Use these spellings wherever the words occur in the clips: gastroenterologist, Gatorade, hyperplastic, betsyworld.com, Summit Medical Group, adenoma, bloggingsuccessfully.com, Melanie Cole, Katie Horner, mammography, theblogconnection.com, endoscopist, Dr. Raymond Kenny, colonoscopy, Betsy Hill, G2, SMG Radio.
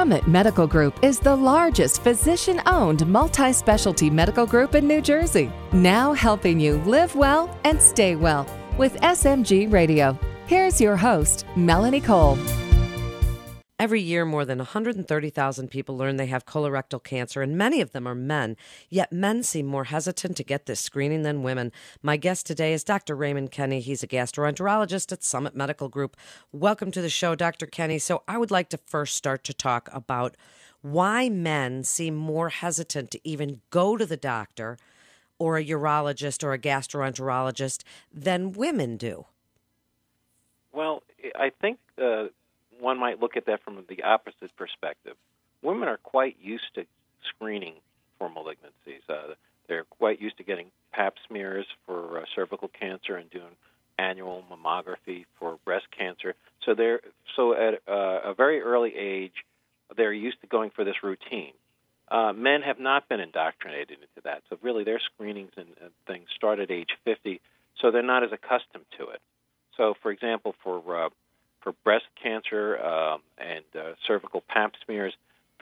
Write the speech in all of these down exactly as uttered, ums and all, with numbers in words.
Summit Medical Group is the largest physician-owned multi-specialty medical group in New Jersey, now helping you live well and stay well with S M G Radio. Here's your host, Melanie Cole. Every year, more than one hundred thirty thousand people learn they have colorectal cancer, and many of them are men. Yet men seem more hesitant to get this screening than women. My guest today is Doctor Raymond Kenny. He's a gastroenterologist at Summit Medical Group. Welcome to the show, Doctor Kenny. So I would like to first start to talk about why men seem more hesitant to even go to the doctor or a urologist or a gastroenterologist than women do. Well, I think... Uh... one might look at that from the opposite perspective. Women are quite used to screening for malignancies. Uh, they're quite used to getting pap smears for uh, cervical cancer and doing annual mammography for breast cancer. So they're so at uh, a very early age, they're used to going for this routine. Uh, men have not been indoctrinated into that. So really their screenings and, and things start at age fifty, so they're not as accustomed to it. So, for example, for... Uh, For breast cancer uh, and uh, cervical pap smears,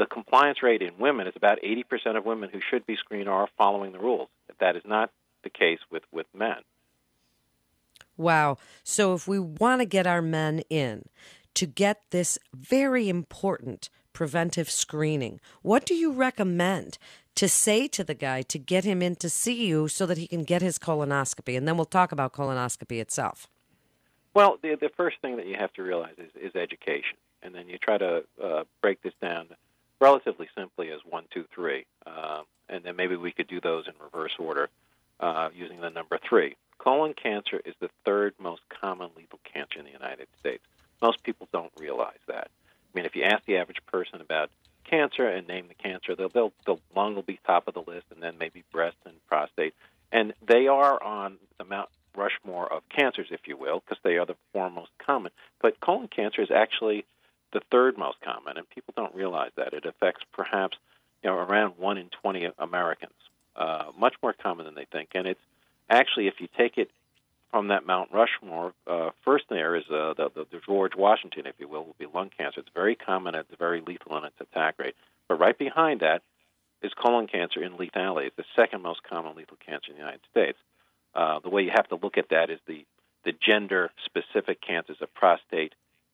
the compliance rate in women is about eighty percent of women who should be screened are following the rules. That is not the case with, with men. Wow. So if we want to get our men in to get this very important preventive screening, what do you recommend to say to the guy to get him in to see you so that he can get his colonoscopy? And then we'll talk about colonoscopy itself. Well, the, the first thing that you have to realize is, is education, and then you try to uh, break this down relatively simply as one, two, three, uh, and then maybe we could do those in reverse order uh, using the number three. Colon cancer is the third most common lethal cancer in the United States. Most people don't realize that. I mean, if you ask the average person about cancer and name the cancer, they'll, they'll, the lung will be top of the list, and then maybe breast and prostate, and they are on the Mount Rushmore of cancers, if you will, because they are the four most common. But colon cancer is actually the third most common, and people don't realize that. It affects perhaps you know, around one in twenty Americans, uh, much more common than they think. And it's actually, if you take it from that Mount Rushmore, uh, first there is uh, the, the, the George Washington, if you will, will be lung cancer. It's very common, it's very lethal in its attack rate. But right behind that is colon cancer in lethality. It's the second most common lethal cancer in the United States. Uh, the way you have to look at that is the, the gender-specific cancers of prostate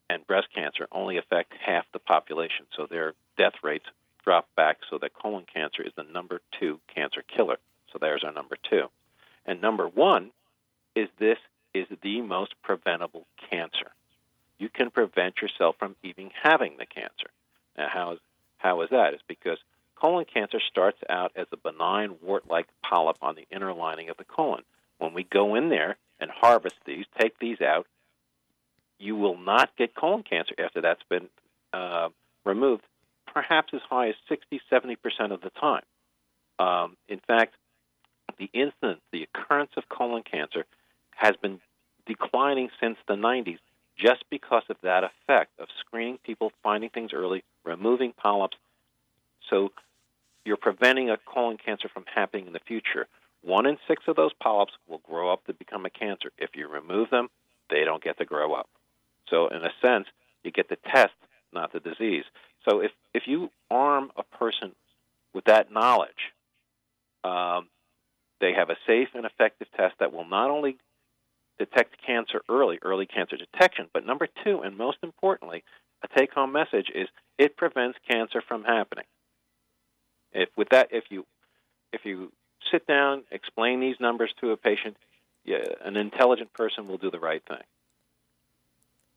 and breast cancer only affect half the population, so their death rates drop back so that colon cancer is the number two cancer killer. So there's our number two. And number one is this is the most preventable cancer. You can prevent yourself from even having the cancer. Now, how is, how is that? It's because colon cancer starts out as a benign wart-like polyp on the inner lining of the colon. When we go in there and harvest these, take these out, you will not get colon cancer after that's been uh, removed, perhaps as high as sixty, seventy percent of the time. Um, in fact, the incidence, the occurrence of colon cancer has been declining since the nineties just because of that effect of screening people, finding things early, removing polyps. So you're preventing a colon cancer from happening in the future. One in six of those polyps will grow up to become a cancer. If you remove them, they don't get to grow up. So in a sense, you get the test, not the disease. So if, if you arm a person with that knowledge, um, they have a safe and effective test that will not only detect cancer early, early cancer detection, but number two, and most importantly, a take-home message is it prevents cancer from happening. If with that, if you if you sit down, explain these numbers to a patient, yeah, an intelligent person will do the right thing.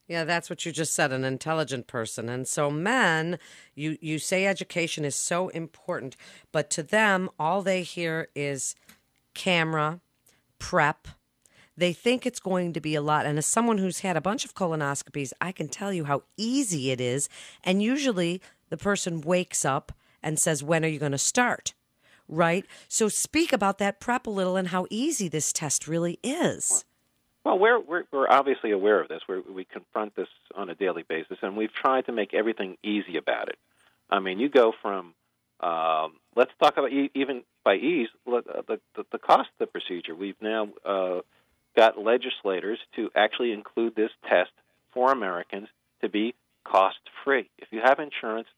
Yeah, that's what you just said, an intelligent person. And so men, you, you say education is so important, but to them, all they hear is camera, prep. They think it's going to be a lot. And as someone who's had a bunch of colonoscopies, I can tell you how easy it is. And usually the person wakes up and says, when are you going to start? Right? So speak about that prep a little and how easy this test really is. Well, we're we're, we're obviously aware of this. We're, we confront this on a daily basis, and we've tried to make everything easy about it. I mean, you go from, um, let's talk about e- even by ease, le- the, the, the cost of the procedure. We've now uh, got legislators to actually include this test for Americans to be cost-free. If you have insurance,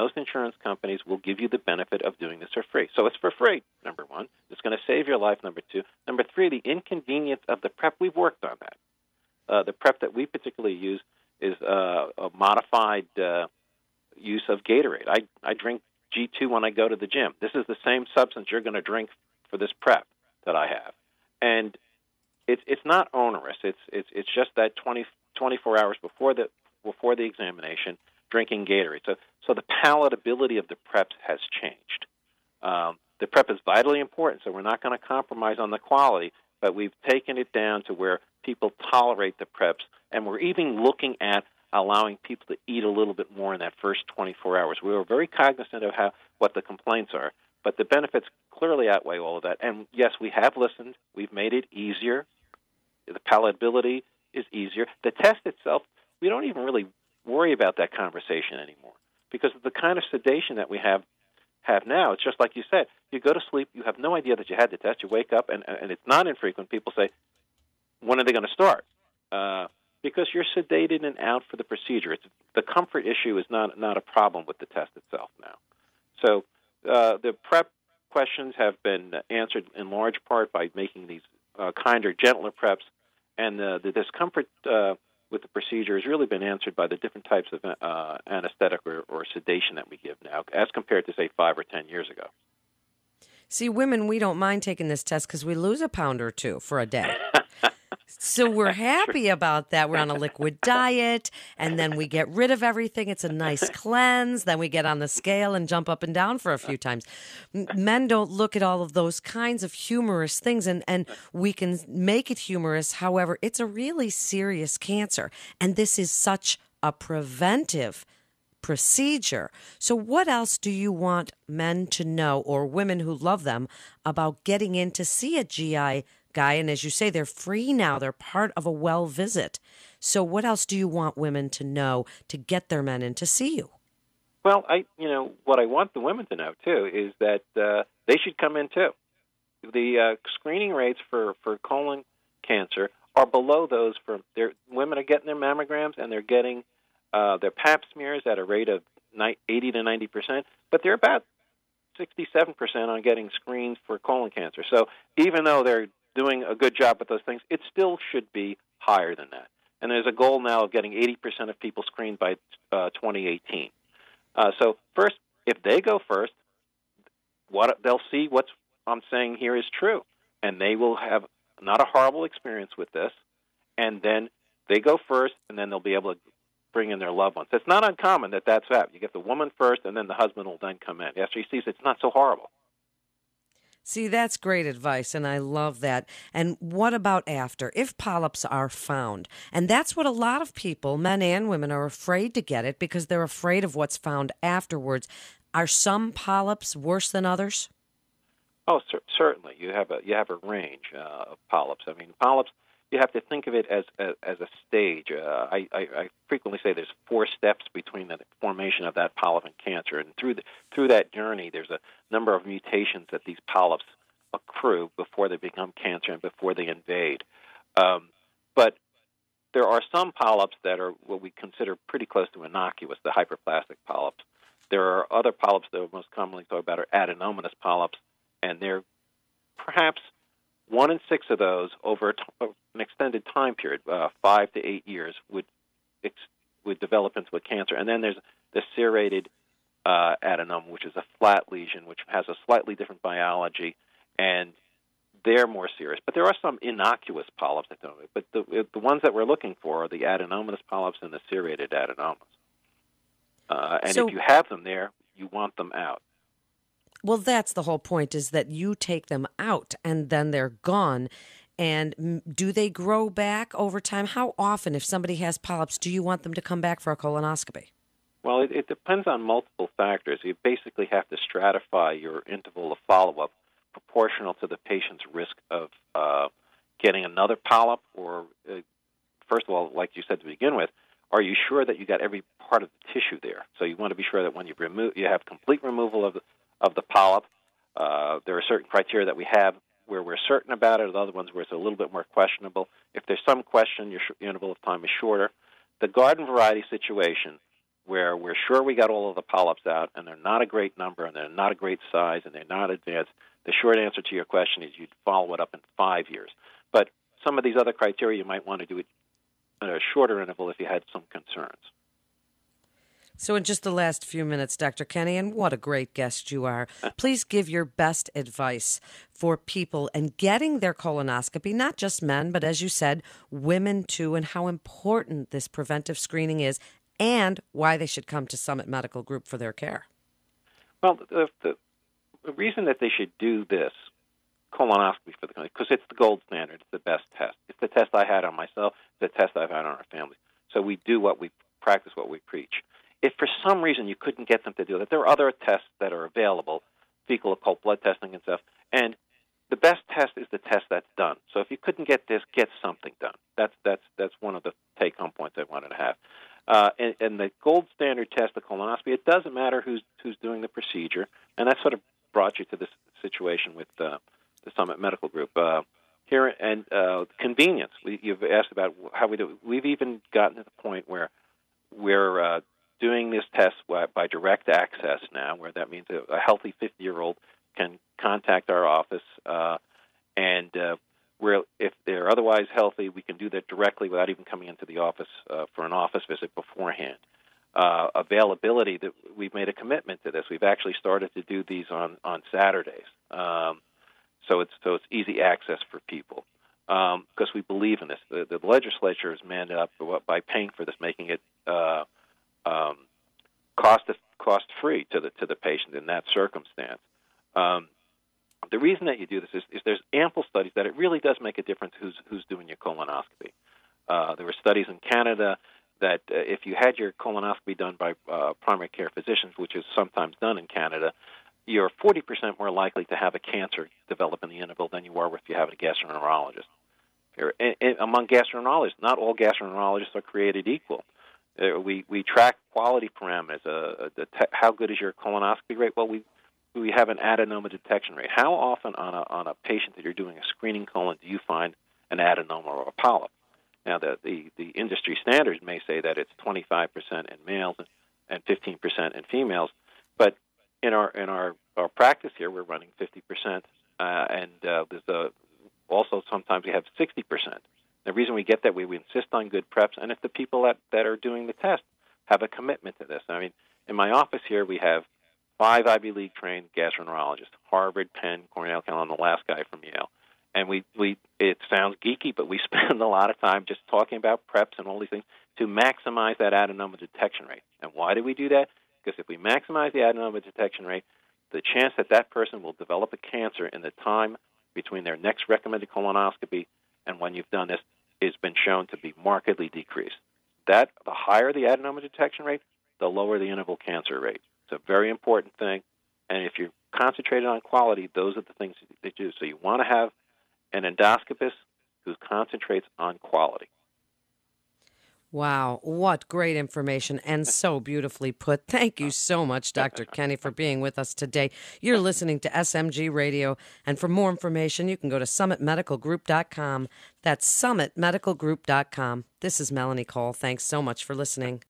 Most insurance companies will give you the benefit of doing this for free. So it's for free, number one. It's going to save your life, number two. Number three, the inconvenience of the prep. We've worked on that. Uh, the prep that we particularly use is uh, a modified uh, use of Gatorade. I, I drink G two when I go to the gym. This is the same substance you're going to drink for this prep that I have. And it's it's not onerous. It's it's it's just that twenty, twenty-four hours before the before the examination, drinking Gatorade. So so the palatability of the preps has changed. Um, the prep is vitally important, so we're not going to compromise on the quality, but we've taken it down to where people tolerate the preps, and we're even looking at allowing people to eat a little bit more in that first twenty-four hours. We were very cognizant of how what the complaints are, but the benefits clearly outweigh all of that. And, yes, we have listened. We've made it easier. The palatability is easier. The test itself, we don't even really worry about that conversation anymore because of the kind of sedation that we have have now. It's just like you said. You go to sleep. You have no idea that you had the test. You wake up, and, and it's not infrequent. People say, when are they going to start? Uh, because you're sedated and out for the procedure. It's, the comfort issue is not, not a problem with the test itself now. So uh, the prep questions have been answered in large part by making these uh, kinder, gentler preps, and the, the discomfort uh, with the procedure has really been answered by the different types of uh, anesthetic or, or sedation that we give now as compared to, say, five or ten years ago. See, women, we don't mind taking this test because we lose a pound or two for a day. So we're happy about that. We're on a liquid diet, and then we get rid of everything. It's a nice cleanse. Then we get on the scale and jump up and down for a few times. Men don't look at all of those kinds of humorous things, and, and we can make it humorous. However, it's a really serious cancer, and this is such a preventive procedure. So what else do you want men to know, or women who love them, about getting in to see a G I guy? And as you say, they're free now. They're part of a well visit. So what else do you want women to know to get their men in to see you? Well, I, you know, what I want the women to know, too, is that uh, they should come in, too. The uh, screening rates for, for colon cancer are below those for their women are getting their mammograms and they're getting uh, their pap smears at a rate of eighty to ninety percent, but they're about sixty-seven percent on getting screened for colon cancer. So even though they're doing a good job with those things, it still should be higher than that. And there's a goal now of getting eighty percent of people screened by uh, twenty eighteen. Uh, so first, if they go first, what they'll see what I'm saying here is true, and they will have not a horrible experience with this, and then they go first, and then they'll be able to bring in their loved ones. It's not uncommon that that's that. You get the woman first, and then the husband will then come in. After he sees it's not so horrible. See, that's great advice, and I love that. And what about after, if polyps are found? And that's what a lot of people, men and women, are afraid to get it because they're afraid of what's found afterwards. Are some polyps worse than others? Oh, cer- certainly. You have a you have a range uh, of polyps. I mean, polyps, you have to think of it as as, as a stage. Uh, I, I, I frequently say there's four steps between the formation of that polyp and cancer, and through the, through that journey, there's a number of mutations that these polyps accrue before they become cancer and before they invade. Um, but there are some polyps that are what we consider pretty close to innocuous, the hyperplastic polyps. There are other polyps that are most commonly talked about are adenomatous polyps, and they're perhaps one in six of those over an extended time period, uh, five to eight years, would ex- would develop into a cancer. And then there's the serrated Uh, adenoma, which is a flat lesion, which has a slightly different biology, and they're more serious. But there are some innocuous polyps that don't. But the, the ones that we're looking for are the adenomatous polyps and the serrated adenomas. Uh, and so, if you have them there, you want them out. Well, that's the whole point, is that you take them out, and then they're gone. And do they grow back over time? How often, if somebody has polyps, do you want them to come back for a colonoscopy? Well, it, it depends on multiple factors. You basically have to stratify your interval of follow-up proportional to the patient's risk of uh, getting another polyp or, uh, first of all, like you said to begin with, are you sure that you got every part of the tissue there? So you want to be sure that when you remove, you have complete removal of the, of the polyp. Uh, there are certain criteria that we have where we're certain about it, other ones where it's a little bit more questionable. If there's some question, your, sh- your interval of time is shorter. The garden variety situation where we're sure we got all of the polyps out, and they're not a great number, and they're not a great size, and they're not advanced, the short answer to your question is you'd follow it up in five years. But some of these other criteria, you might want to do it at a shorter interval if you had some concerns. So in just the last few minutes, Doctor Kenny, and what a great guest you are, please give your best advice for people and getting their colonoscopy, not just men, but as you said, women too, and how important this preventive screening is and why they should come to Summit Medical Group for their care. Well, the, the reason that they should do this colonoscopy for the country, because it's the gold standard, it's the best test. It's the test I had on myself, it's the test I've had on our family. So we do what we practice, what we preach. If for some reason you couldn't get them to do that, there are other tests that are available, fecal occult blood testing and stuff, and the best test is the test that's done. So if you couldn't get this, get something done. That's that's that's one of the take-home points I wanted to have. Uh, and, and the gold standard test, the colonoscopy, it doesn't matter who's who's doing the procedure, and that sort of brought you to this situation with uh, the Summit Medical Group. Uh, here and uh, convenience, we, you've asked about how we do it. We've even gotten to the point where we're uh, doing this test by direct access now, where that means a healthy fifty-year-old can contact our office, uh, and uh, we're, if they're otherwise healthy, we can do that directly without even coming into the office uh, for an office visit beforehand. Uh, availability, that we've made a commitment to this. We've actually started to do these on, on Saturdays, um, so it's so it's easy access for people. Because um, we believe in this. The, the legislature has manned up by paying for this, making it uh, Um, cost cost free to the to the patient in that circumstance. Um, the reason that you do this is, is there's ample studies that it really does make a difference who's who's doing your colonoscopy. Uh, there were studies in Canada that uh, if you had your colonoscopy done by uh, primary care physicians, which is sometimes done in Canada, you're forty percent more likely to have a cancer develop in the interval than you are if you have a gastroenterologist. And, and among gastroenterologists, not all gastroenterologists are created equal. We we track quality parameters. Uh, det- how good is your colonoscopy rate? Well, we we have an adenoma detection rate. How often on a on a patient that you're doing a screening colon do you find an adenoma or a polyp? Now, the the, the industry standards may say that it's twenty-five percent in males and fifteen percent in females, but in our in our, our practice here, we're running fifty percent, uh, and uh, there's a, also sometimes we have sixty percent. The reason we get that way, we insist on good preps, and if the people that, that are doing the test have a commitment to this. I mean, in my office here, we have five Ivy League-trained gastroenterologists, Harvard, Penn, Cornell, and the last guy from Yale. And we, we it sounds geeky, but we spend a lot of time just talking about preps and all these things to maximize that adenoma detection rate. And why do we do that? Because if we maximize the adenoma detection rate, the chance that that person will develop a cancer in the time between their next recommended colonoscopy and when you've done this has been shown to be markedly decreased. That the higher the adenoma detection rate, the lower the interval cancer rate. It's a very important thing, and if you're concentrated on quality, those are the things that you do. So you want to have an endoscopist who concentrates on quality. Wow, what great information and so beautifully put. Thank you so much, Doctor Kenny, for being with us today. You're listening to S M G Radio, and for more information, you can go to summit medical group dot com. That's summit medical group dot com. This is Melanie Cole. Thanks so much for listening.